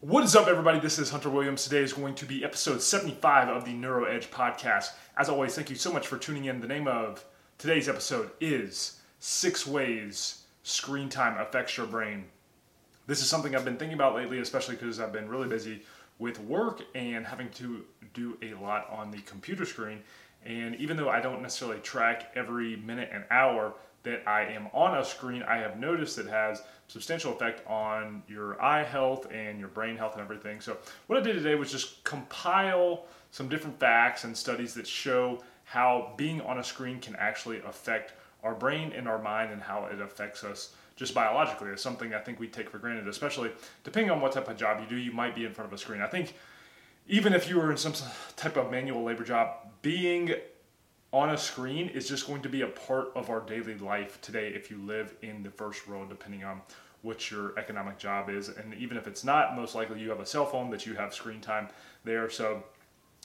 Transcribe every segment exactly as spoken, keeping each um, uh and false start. What is up, everybody? This is Hunter Williams. Today is going to be episode seventy-five of the NeuroEdge podcast. As always, thank you so much for tuning in. The name of today's episode is Six Ways Screen Time Affects Your Brain. This is something I've been thinking about lately, especially because I've been really busy with work and having to do a lot on the computer screen. And even though I don't necessarily track every minute and hour that I am on a screen, I have noticed it has substantial effect on your eye health and your brain health and everything. So what I did today was just compile some different facts and studies that show how being on a screen can actually affect our brain and our mind and how it affects us just biologically. It's something I think we take for granted, especially depending on what type of job you do. You might be in front of a screen. I think even if you were in some type of manual labor job, being on a screen is just going to be a part of our daily life today if you live in the first world, depending on what your economic job is. And even if it's not, most likely you have a cell phone that you have screen time there. So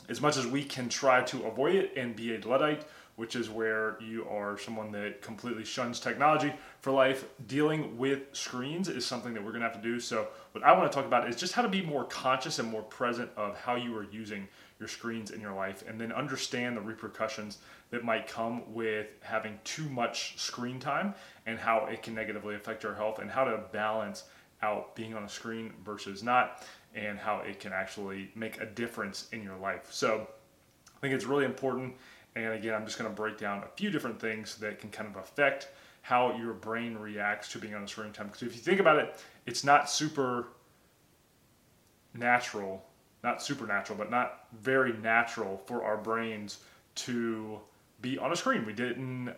as much as we can try to avoid it and be a Luddite, which is where you are someone that completely shuns technology for life, dealing with screens is something that we're gonna have to do. So what I wanna talk about is just how to be more conscious and more present of how you are using your screens in your life, and then understand the repercussions that might come with having too much screen time and how it can negatively affect your health, and how to balance out being on a screen versus not, and how it can actually make a difference in your life. So I think it's really important. And again, I'm just going to break down a few different things that can kind of affect how your brain reacts to being on a screen time. Because if you think about it, it's not super natural Not supernatural, but not very natural for our brains to be on a screen. We didn't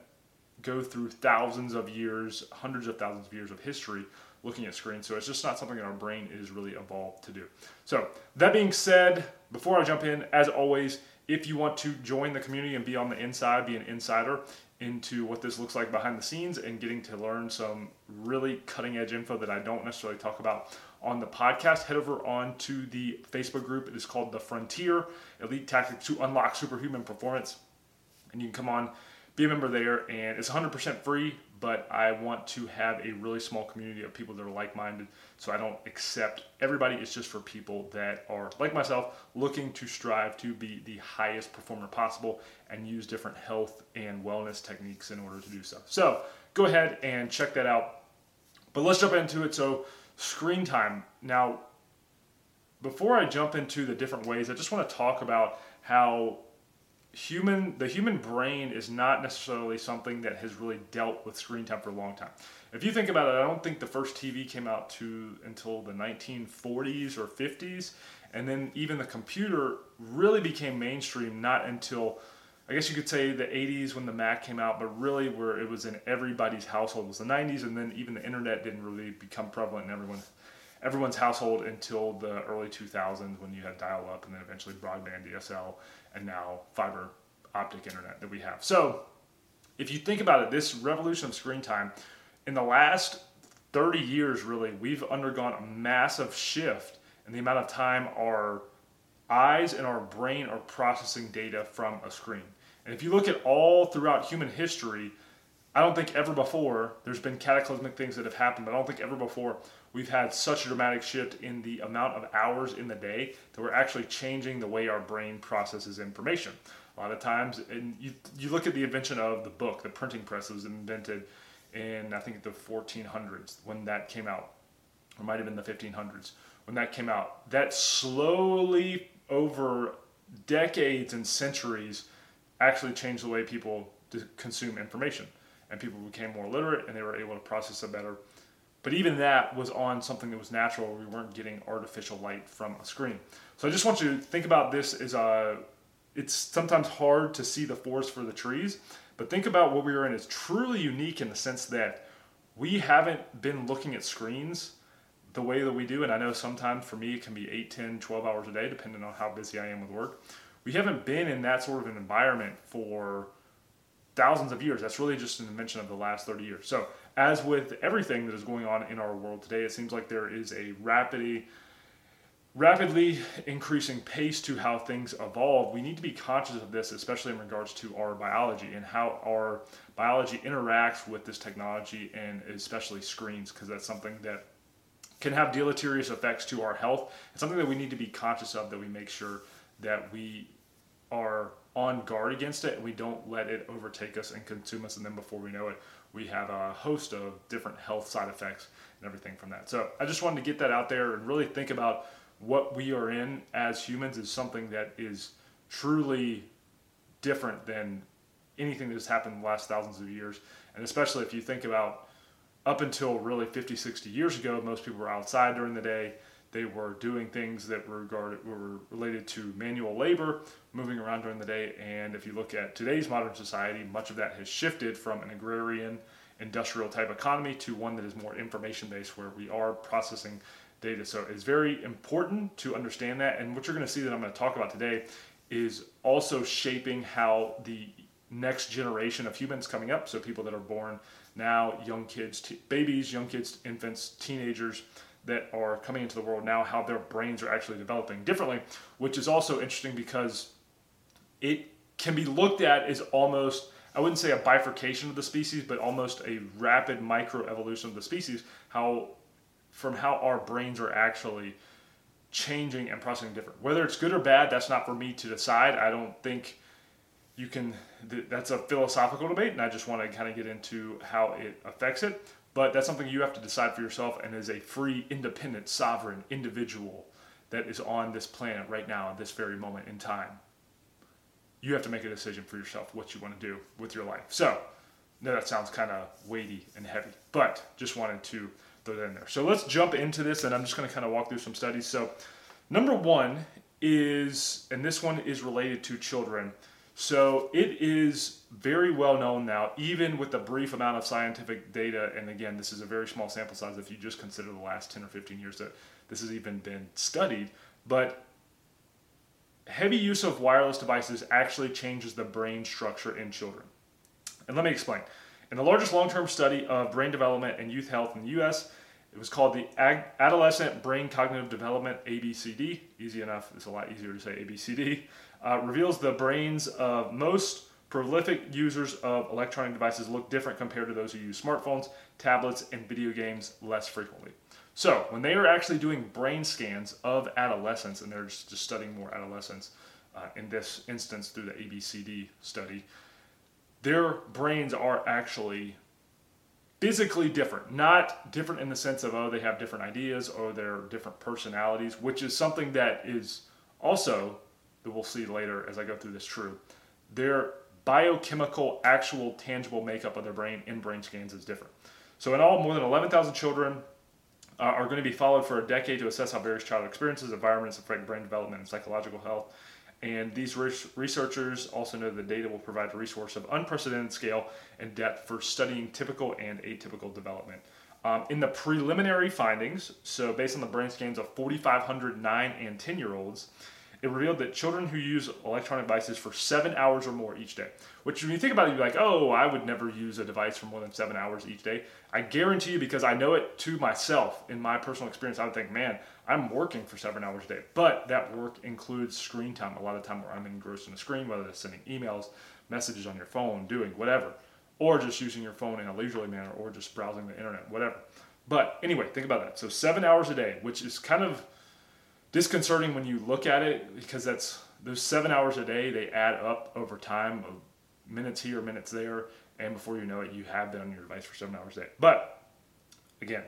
go through thousands of years, hundreds of thousands of years of history looking at screens. So it's just not something that our brain is really evolved to do. So that being said, before I jump in, as always, if you want to join the community and be on the inside, be an insider into what this looks like behind the scenes and getting to learn some really cutting edge info that I don't necessarily talk about on the podcast, head over on to the Facebook group. It is called The Frontier, Elite Tactics to Unlock Superhuman Performance. And you can come on, be a member there, and it's one hundred percent free, but I want to have a really small community of people that are like-minded, so I don't accept everybody. It's just for people that are, like myself, looking to strive to be the highest performer possible and use different health and wellness techniques in order to do so. So go ahead and check that out. But let's jump into it. So screen time. Now, before I jump into the different ways, I just want to talk about how human the human brain is not necessarily something that has really dealt with screen time for a long time. If you think about it, I don't think the first T V came out to until the nineteen forties or fifties, and then even the computer really became mainstream not until, I guess you could say, the eighties when the Mac came out, but really where it was in everybody's household was the nineties, and then even the internet didn't really become prevalent in everyone, everyone's household until the early two thousands when you had dial-up and then eventually broadband, D S L, and now fiber optic internet that we have. So if you think about it, this revolution of screen time, in the last thirty years really, we've undergone a massive shift in the amount of time our eyes and our brain are processing data from a screen. And if you look at all throughout human history, I don't think ever before, there's been cataclysmic things that have happened, but I don't think ever before we've had such a dramatic shift in the amount of hours in the day that we're actually changing the way our brain processes information. A lot of times, and you you look at the invention of the book, the printing press was invented in, I think, the fourteen hundreds when that came out, or might have been the fifteen hundreds when that came out. That slowly, over decades and centuries, actually changed the way people consume information, and people became more literate and they were able to process it better. But even that was on something that was natural. We weren't getting artificial light from a screen. So I just want you to think about this as a, it's sometimes hard to see the forest for the trees, but think about what we are in is truly unique in the sense that we haven't been looking at screens the way that we do. And I know sometimes for me it can be eight, ten, twelve hours a day, depending on how busy I am with work. We haven't been in that sort of an environment for thousands of years. That's really just an invention of the last thirty years. So as with everything that is going on in our world today, it seems like there is a rapidly, rapidly increasing pace to how things evolve. We need to be conscious of this, especially in regards to our biology and how our biology interacts with this technology and especially screens, because that's something that can have deleterious effects to our health. It's something that we need to be conscious of, that we make sure that we are on guard against it and we don't let it overtake us and consume us. And then before we know it, we have a host of different health side effects and everything from that. So I just wanted to get that out there and really think about what we are in as humans is something that is truly different than anything that has happened in the last thousands of years. And especially if you think about up until really fifty, sixty years ago, most people were outside during the day. They were doing things that were, regarded, were related to manual labor, moving around during the day. And if you look at today's modern society, much of that has shifted from an agrarian, industrial type economy to one that is more information-based, where we are processing data. So it's very important to understand that. And what you're going to see that I'm going to talk about today is also shaping how the next generation of humans coming up, so people that are born now, young kids, t- babies, young kids, infants, teenagers that are coming into the world now, how their brains are actually developing differently, which is also interesting because it can be looked at as almost, I wouldn't say a bifurcation of the species, but almost a rapid microevolution of the species, how from how our brains are actually changing and processing different. Whether it's good or bad, that's not for me to decide. I don't think you can, that's a philosophical debate, and I just want to kind of get into how it affects it. But that's something you have to decide for yourself, and as a free, independent, sovereign individual that is on this planet right now, at this very moment in time, you have to make a decision for yourself what you want to do with your life. So, no, that sounds kind of weighty and heavy, but just wanted to throw that in there. So let's jump into this, and I'm just going to kind of walk through some studies. So number one is, and this one is related to children. So it is very well known now, even with the brief amount of scientific data, and again, this is a very small sample size if you just consider the last ten or fifteen years that this has even been studied, but heavy use of wireless devices actually changes the brain structure in children. And let me explain. In the largest long-term study of brain development and youth health in the U S, it was called the Ad- Adolescent Brain Cognitive Development, A B C D, easy enough, it's a lot easier to say A B C D, uh, reveals the brains of most prolific users of electronic devices look different compared to those who use smartphones, tablets, and video games less frequently. So when they are actually doing brain scans of adolescents, and they're just studying more adolescents uh, in this instance through the A B C D study, their brains are actually physically different, not different in the sense of, oh, they have different ideas or they're different personalities, which is something that is also, that we'll see later as I go through this, true. Their biochemical, actual, tangible makeup of their brain in brain scans is different. So in all, more than eleven thousand children uh, are going to be followed for a decade to assess how various childhood experiences, environments affect brain development and psychological health. And these researchers also know the data will provide a resource of unprecedented scale and depth for studying typical and atypical development. Um, in the preliminary findings, so based on the brain scans of four thousand five hundred nine and ten-year-olds, it revealed that children who use electronic devices for seven hours or more each day, which when you think about it, you're like, oh, I would never use a device for more than seven hours each day. I guarantee you, because I know it to myself in my personal experience, I would think, man, I'm working for seven hours a day, but that work includes screen time. A lot of time where I'm engrossed in a screen, whether that's sending emails, messages on your phone, doing whatever, or just using your phone in a leisurely manner, or just browsing the internet, whatever. But anyway, think about that. So seven hours a day, which is kind of disconcerting when you look at it, because that's those seven hours a day, they add up over time, of minutes here, minutes there, and before you know it, you have been on your device for seven hours a day. But again,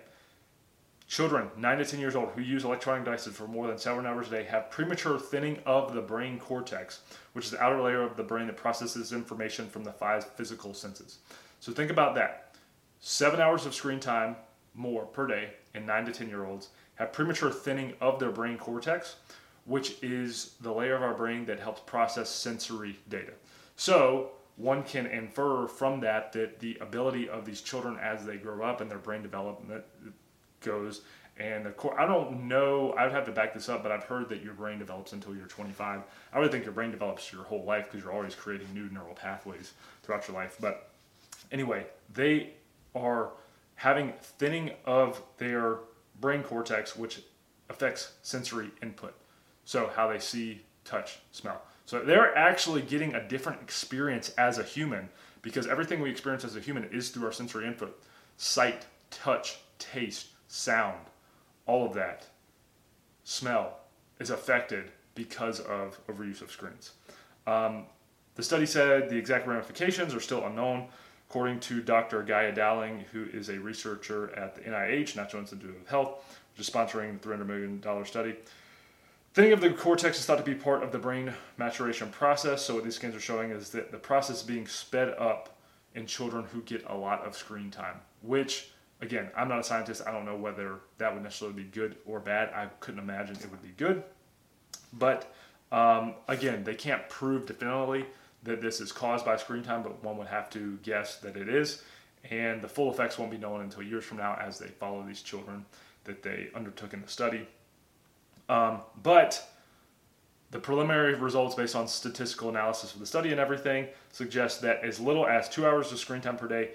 children nine to ten years old who use electronic devices for more than seven hours a day have premature thinning of the brain cortex, which is the outer layer of the brain that processes information from the five physical senses. So think about that. Seven hours of screen time more per day in nine to ten year olds have premature thinning of their brain cortex, which is the layer of our brain that helps process sensory data. So one can infer from that that the ability of these children as they grow up and their brain development goes, and the core, I don't know, I would have to back this up, but I've heard that your brain develops until you're twenty-five. I would think your brain develops your whole life because you're always creating new neural pathways throughout your life. But anyway, they are having thinning of their brain cortex, which affects sensory input. So how they see, touch, smell. So they're actually getting a different experience as a human, because everything we experience as a human is through our sensory input. Sight, touch, taste, sound, all of that smell is affected because of overuse of screens. Um, the study said the exact ramifications are still unknown. According to Doctor Gaia Dowling, who is a researcher at the N I H, National Institute of Health, which is sponsoring the three hundred million dollars study, thinning of the cortex is thought to be part of the brain maturation process. So what these scans are showing is that the process is being sped up in children who get a lot of screen time, which, again, I'm not a scientist. I don't know whether that would necessarily be good or bad. I couldn't imagine it would be good. But um, again, they can't prove definitively that this is caused by screen time, but one would have to guess that it is. And the full effects won't be known until years from now as they follow these children that they undertook in the study. Um, but the preliminary results based on statistical analysis of the study and everything suggest that as little as two hours of screen time per day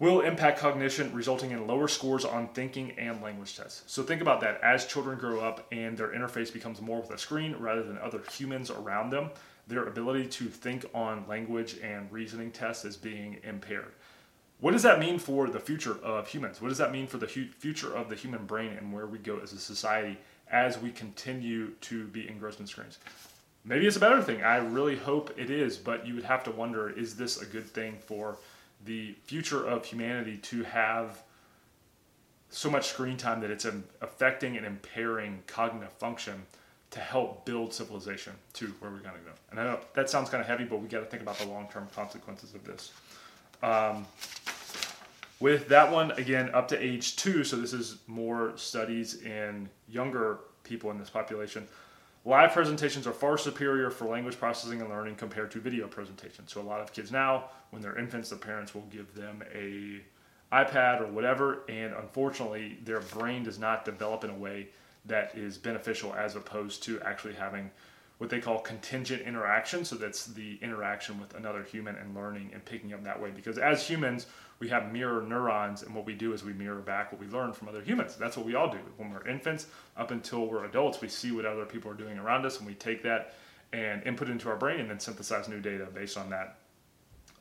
will impact cognition, resulting in lower scores on thinking and language tests. So think about that. As children grow up and their interface becomes more with a screen rather than other humans around them, their ability to think on language and reasoning tests is being impaired. What does that mean for the future of humans? What does that mean for the hu- future of the human brain and where we go as a society as we continue to be engrossed in screens? Maybe it's a better thing. I really hope it is, but you would have to wonder, is this a good thing for the future of humanity to have so much screen time that it's affecting and impairing cognitive function to help build civilization to where we're going to go? And I know that sounds kind of heavy, but we got to think about the long-term consequences of this. Um, with that one, again, up to age two, so this is more studies in younger people in this population, live presentations are far superior for language processing and learning compared to video presentations. So a lot of kids now, when they're infants, the parents will give them a iPad or whatever, and unfortunately, their brain does not develop in a way that is beneficial as opposed to actually having what they call contingent interaction. So that's the interaction with another human and learning and picking up that way. Because as humans, we have mirror neurons, and what we do is we mirror back what we learn from other humans. That's what we all do. When we're infants, up until we're adults, we see what other people are doing around us, and we take that and input it into our brain and then synthesize new data based on that.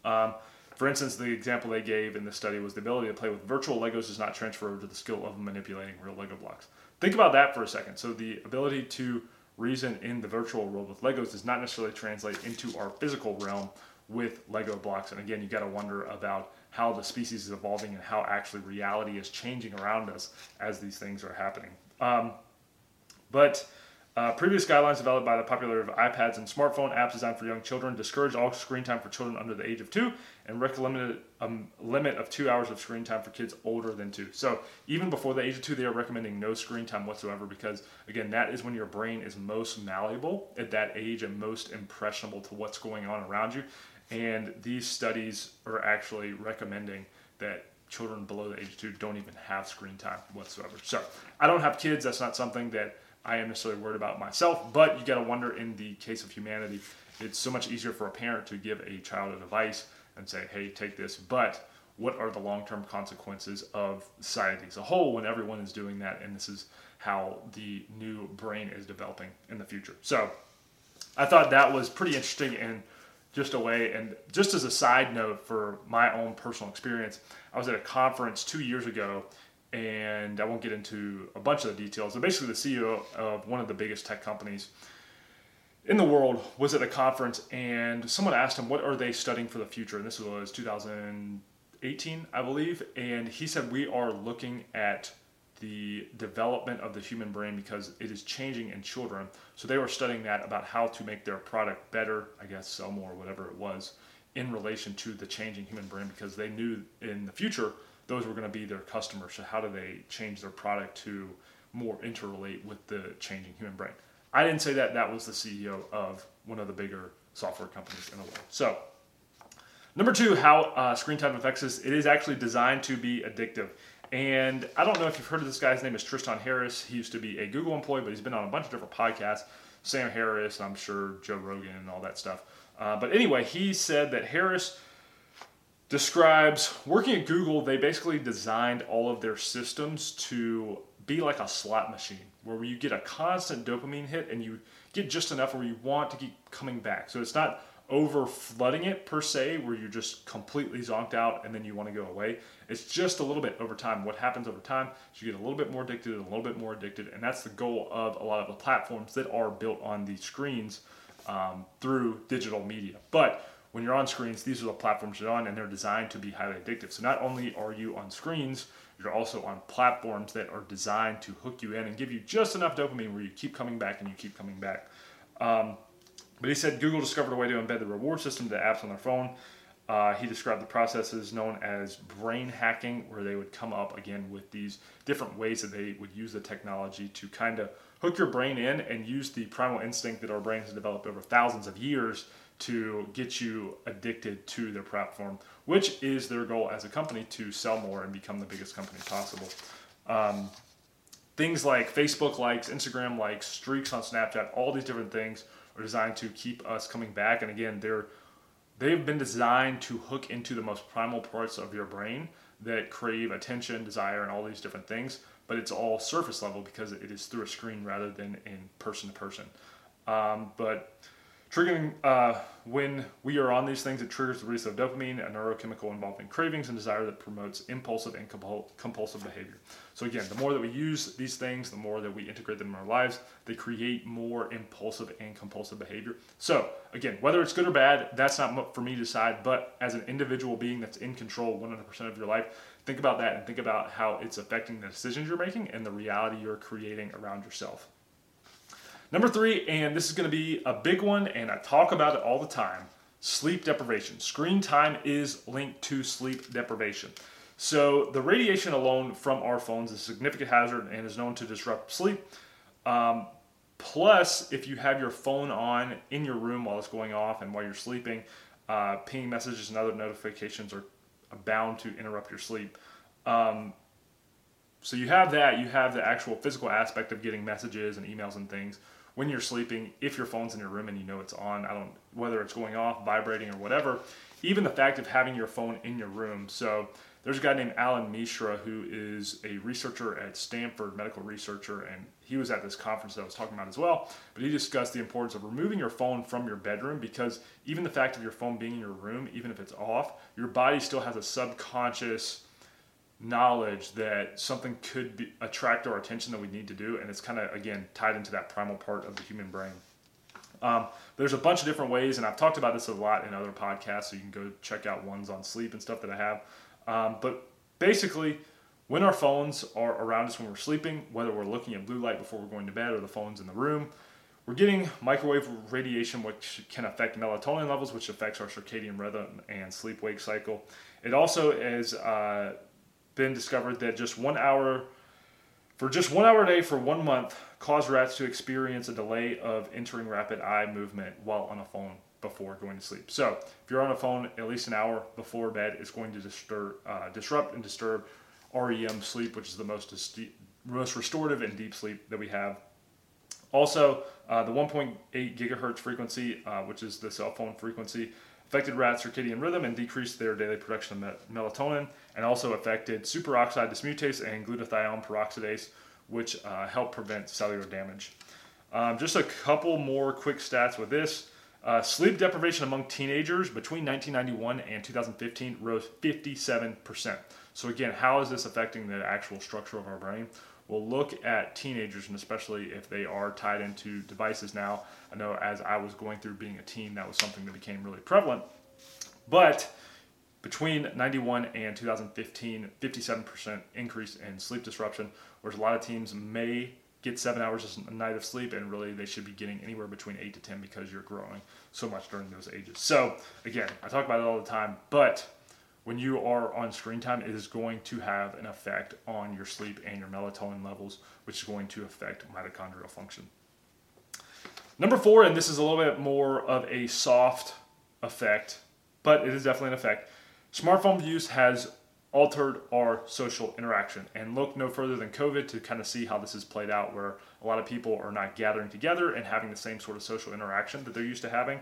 Um, for instance, the example they gave in the study was the ability to play with virtual Legos does not transfer over to the skill of manipulating real Lego blocks. Think about that for a second. So the ability to reason in the virtual world with Legos does not necessarily translate into our physical realm with Lego blocks. And again, you got to wonder about how the species is evolving and how actually reality is changing around us as these things are happening. Um, but uh, previous guidelines developed by the popularity of iPads and smartphone apps designed for young children discourage all screen time for children under the age of two and recommend a limit of two hours of screen time for kids older than two. So even before the age of two, they are recommending no screen time whatsoever because, again, that is when your brain is most malleable at that age and most impressionable to what's going on around you. And these studies are actually recommending that children below the age of two don't even have screen time whatsoever. So I don't have kids. That's not something that I am necessarily worried about myself, but you got to wonder in the case of humanity, it's so much easier for a parent to give a child a device and say, hey, take this. But what are the long-term consequences of society as a whole when everyone is doing that? And this is how the new brain is developing in the future. So I thought that was pretty interesting and just a way, and just as a side note for my own personal experience, I was at a conference two years ago, and I won't get into a bunch of the details, but basically the C E O of one of the biggest tech companies in the world was at a conference, and someone asked him, what are they studying for the future? And this was two thousand eighteen, I believe, and he said, we are looking at the development of the human brain because it is changing in children. So they were studying that about how to make their product better, I guess, sell more, whatever it was, in relation to the changing human brain because they knew in the future those were going to be their customers. So how do they change their product to more interrelate with the changing human brain? I didn't say that. That was the C E O of one of the bigger software companies in the world. So number two, how uh, screen time affects us. It is actually designed to be addictive. And I don't know if you've heard of this guy. His name is Tristan Harris. He used to be a Google employee, but he's been on a bunch of different podcasts. Sam Harris, I'm sure, Joe Rogan and all that stuff. Uh, but anyway, he said that Harris describes working at Google, they basically designed all of their systems to be like a slot machine where you get a constant dopamine hit and you get just enough where you want to keep coming back. So it's not over flooding it per se, where you're just completely zonked out and then you want to go away. It's just a little bit over time. What happens over time is you get a little bit more addicted and a little bit more addicted. And that's the goal of a lot of the platforms that are built on these screens um, through digital media. But when you're on screens, these are the platforms you're on, and they're designed to be highly addictive. So not only are you on screens, you're also on platforms that are designed to hook you in and give you just enough dopamine where you keep coming back and you keep coming back. Um, But he said Google discovered a way to embed the reward system to the apps on their phone. Uh, he described the processes known as brain hacking, where they would come up again with these different ways that they would use the technology to kind of hook your brain in and use the primal instinct that our brains have developed over thousands of years to get you addicted to their platform, which is their goal as a company, to sell more and become the biggest company possible. Um, things like Facebook likes, Instagram likes, streaks on Snapchat, all these different things are designed to keep us coming back. And again, they're they've been designed to hook into the most primal parts of your brain that crave attention, desire, and all these different things. But it's all surface level because it is through a screen rather than in person to person. Um, but triggering uh, when we are on these things, it triggers the release of dopamine, a neurochemical involved in cravings and desire that promotes impulsive and compulsive behavior. So again, the more that we use these things, the more that we integrate them in our lives, they create more impulsive and compulsive behavior. So again, whether it's good or bad, that's not for me to decide, but as an individual being that's in control one hundred percent of your life, think about that and think about how it's affecting the decisions you're making and the reality you're creating around yourself. Number three, and this is going to be a big one, and I talk about it all the time, sleep deprivation. Screen time is linked to sleep deprivation. So the radiation alone from our phones is a significant hazard and is known to disrupt sleep. Um, plus, if you have your phone on in your room while it's going off and while you're sleeping, uh, ping messages and other notifications are bound to interrupt your sleep. Um, so you have that. You have the actual physical aspect of getting messages and emails and things when you're sleeping, if your phone's in your room and you know it's on. I don't, whether it's going off, vibrating, or whatever, even the fact of having your phone in your room. So there's a guy named Alan Mishra, who is a researcher at Stanford, medical researcher, and he was at this conference that I was talking about as well, but he discussed the importance of removing your phone from your bedroom, because even the fact of your phone being in your room, even if it's off, your body still has a subconscious knowledge that something could be, attract our attention that we need to do, and it's kind of, again, tied into that primal part of the human brain. Um, there's a bunch of different ways, and I've talked about this a lot in other podcasts, so you can go check out ones on sleep and stuff that I have. Um, but basically, when our phones are around us when we're sleeping, whether we're looking at blue light before we're going to bed or the phone's in the room, we're getting microwave radiation, which can affect melatonin levels, which affects our circadian rhythm and sleep-wake cycle. It also is... Uh, been discovered that just one hour for just one hour a day for one month caused rats to experience a delay of entering rapid eye movement while on a phone before going to sleep. So if you're on a phone at least an hour before bed, it's going to disturb, uh, disrupt and disturb REM sleep, which is the most dis- most restorative and deep sleep that we have. Also, uh, the one point eight gigahertz frequency, uh, which is the cell phone frequency, affected rats' circadian rhythm and decreased their daily production of melatonin, and also affected superoxide dismutase and glutathione peroxidase, which uh, help prevent cellular damage. Um, just a couple more quick stats with this. Uh, sleep deprivation among teenagers between nineteen ninety-one and two thousand fifteen rose fifty-seven percent. So again, how is this affecting the actual structure of our brain? We'll look at teenagers, and especially if they are tied into devices now. I know as I was going through being a teen, that was something that became really prevalent. But between ninety-one and two thousand fifteen, fifty-seven percent increase in sleep disruption, whereas a lot of teens may get seven hours a night of sleep, and really they should be getting anywhere between eight to ten because you're growing so much during those ages. So again, I talk about it all the time, but when you are on screen time, it is going to have an effect on your sleep and your melatonin levels, which is going to affect mitochondrial function. Number four, and this is a little bit more of a soft effect, but it is definitely an effect. Smartphone use has altered our social interaction. And look no further than COVID to kind of see how this has played out, where a lot of people are not gathering together and having the same sort of social interaction that they're used to having.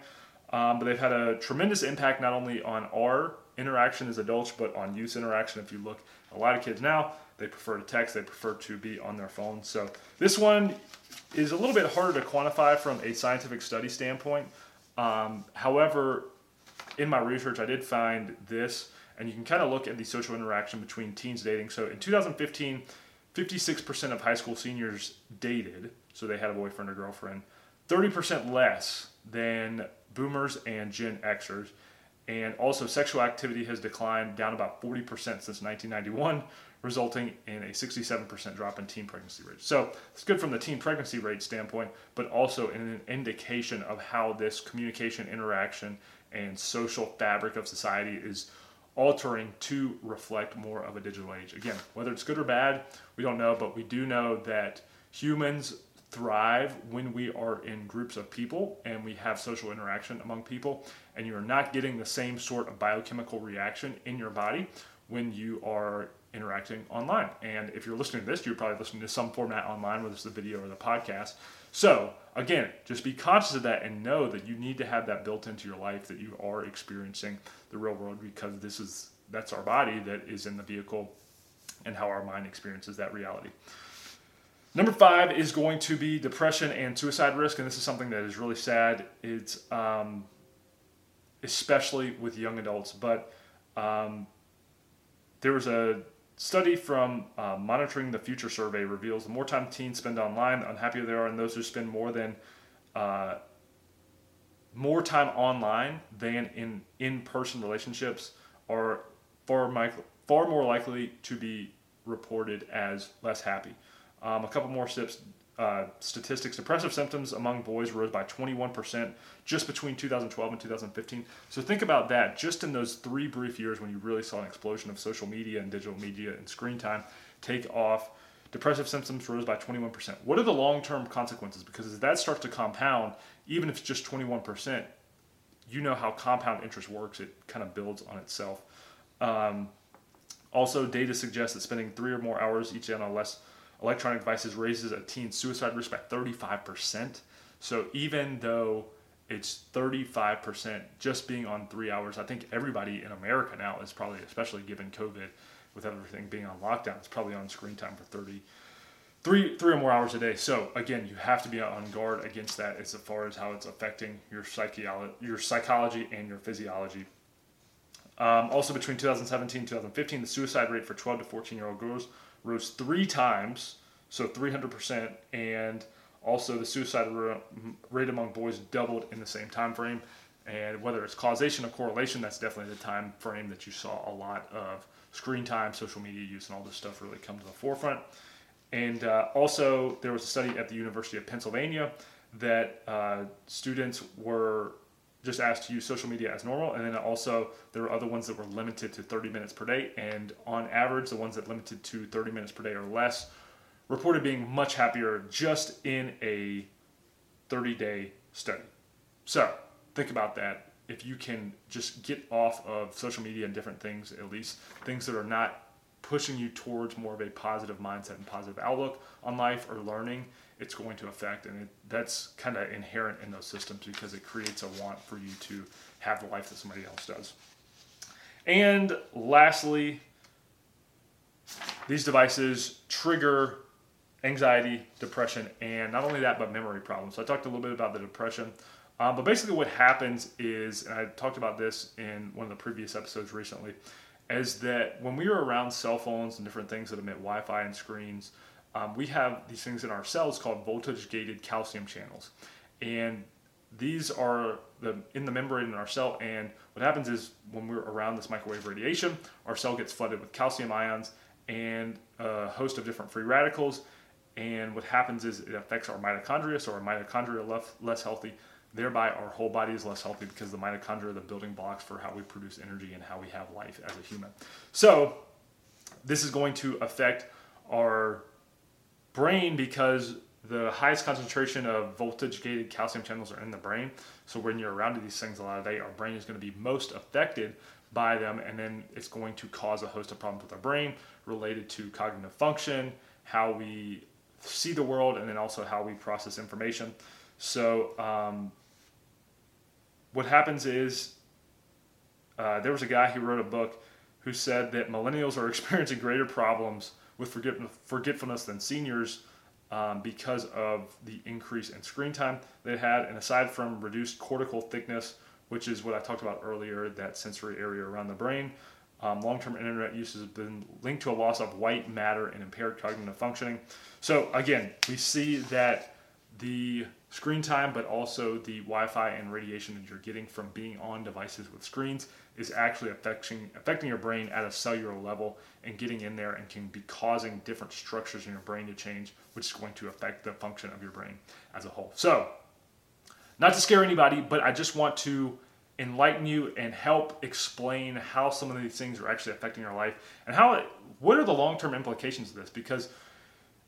Um, but they've had a tremendous impact not only on our interaction as adults, but on youth interaction. If you look, a lot of kids now, they prefer to text, they prefer to be on their phone. So this one is a little bit harder to quantify from a scientific study standpoint, Um, however, in my research, I did find this, and you can kind of look at the social interaction between teens dating. So in two thousand fifteen, fifty-six percent of high school seniors dated, so they had a boyfriend or girlfriend, thirty percent less than boomers and Gen Xers. And also sexual activity has declined down about forty percent since nineteen ninety-one, resulting in a sixty-seven percent drop in teen pregnancy rates. So it's good from the teen pregnancy rate standpoint, but also an indication of how this communication, interaction, and social fabric of society is altering to reflect more of a digital age. Again, whether it's good or bad, we don't know, but we do know that humans thrive when we are in groups of people and we have social interaction among people, and you're not getting the same sort of biochemical reaction in your body when you are interacting online. And if you're listening to this, you're probably listening to some format online, whether it's the video or the podcast. So again, just be conscious of that and know that you need to have that built into your life, that you are experiencing the real world, because this is that's our body that is in the vehicle and how our mind experiences that reality. Number five is going to be depression and suicide risk, and this is something that is really sad. It's um, especially with young adults, but um, there was a study from uh, Monitoring the Future survey reveals the more time teens spend online, the unhappier they are, and those who spend more than uh, more time online than in in-person relationships are far, micro- far more likely to be reported as less happy. Um, a couple more steps, uh, statistics. Depressive symptoms among boys rose by twenty-one percent just between two thousand twelve and two thousand fifteen. So think about that. Just in those three brief years when you really saw an explosion of social media and digital media and screen time take off, depressive symptoms rose by twenty-one percent. What are the long-term consequences? Because as that starts to compound, even if it's just twenty-one percent, you know how compound interest works. It kind of builds on itself. Um, also, data suggests that spending three or more hours each day on a less electronic devices raises a teen's suicide risk by thirty-five percent. So even though it's thirty-five percent just being on three hours, I think everybody in America now is probably, especially given COVID, with everything being on lockdown, is probably on screen time for thirty, three, three or more hours a day. So again, you have to be on guard against that as far as how it's affecting your psycholo- your psychology and your physiology. Um, also between two thousand seventeen and two thousand fifteen, the suicide rate for twelve to fourteen-year-old girls rose three times, so three hundred percent, and also the suicide rate among boys doubled in the same time frame. And whether it's causation or correlation, that's definitely the time frame that you saw a lot of screen time, social media use, and all this stuff really come to the forefront. And uh, also, there was a study at the University of Pennsylvania that uh, students were just asked to use social media as normal, and then also there were other ones that were limited to thirty minutes per day, and on average the ones that limited to thirty minutes per day or less reported being much happier just in a thirty-day study. So think about that. If you can just get off of social media and different things, at least things that are not pushing you towards more of a positive mindset and positive outlook on life or learning, it's going to affect, and it, that's kind of inherent in those systems because it creates a want for you to have the life that somebody else does. And lastly, these devices trigger anxiety, depression, and not only that, but memory problems. So I talked a little bit about the depression, um, but basically what happens is, and I talked about this in one of the previous episodes recently, is that when we are around cell phones and different things that emit Wi-Fi and screens, um, we have these things in our cells called voltage-gated calcium channels. And these are the, in the membrane in our cell, and what happens is when we're around this microwave radiation, our cell gets flooded with calcium ions and a host of different free radicals, and what happens is it affects our mitochondria, so our mitochondria are less, less healthy. Thereby, our whole body is less healthy because the mitochondria are the building blocks for how we produce energy and how we have life as a human. So this is going to affect our brain because the highest concentration of voltage-gated calcium channels are in the brain. So when you're around these things a lot of the day, our brain is going to be most affected by them, and then it's going to cause a host of problems with our brain related to cognitive function, how we see the world, and then also how we process information. So um, what happens is uh, there was a guy who wrote a book who said that millennials are experiencing greater problems with forget- forgetfulness than seniors um, because of the increase in screen time they had, and aside from reduced cortical thickness, which is what I talked about earlier, that sensory area around the brain, um, long-term internet use has been linked to a loss of white matter and impaired cognitive functioning. So again, we see that the screen time, but also the Wi-Fi and radiation that you're getting from being on devices with screens is actually affecting affecting your brain at a cellular level and getting in there and can be causing different structures in your brain to change, which is going to affect the function of your brain as a whole. So, not to scare anybody, but I just want to enlighten you and help explain how some of these things are actually affecting your life and how it, what are the long-term implications of this? Because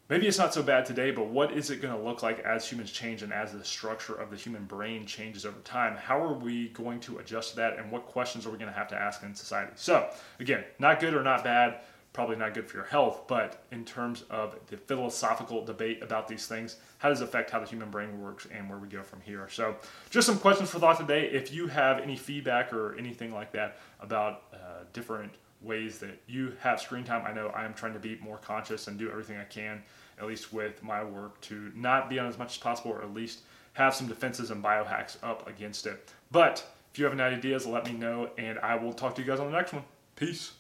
maybe it's not so bad today, but what is it going to look like as humans change and as the structure of the human brain changes over time? How are we going to adjust to that, and what questions are we going to have to ask in society? So, again, not good or not bad, probably not good for your health, but in terms of the philosophical debate about these things, how does it affect how the human brain works and where we go from here? So, just some questions for thought today. If you have any feedback or anything like that about uh, different ways that you have screen time. I know I am trying to be more conscious and do everything I can, at least with my work, to not be on as much as possible, or at least have some defenses and biohacks up against it. But if you have any ideas, let me know, and I will talk to you guys on the next one. Peace.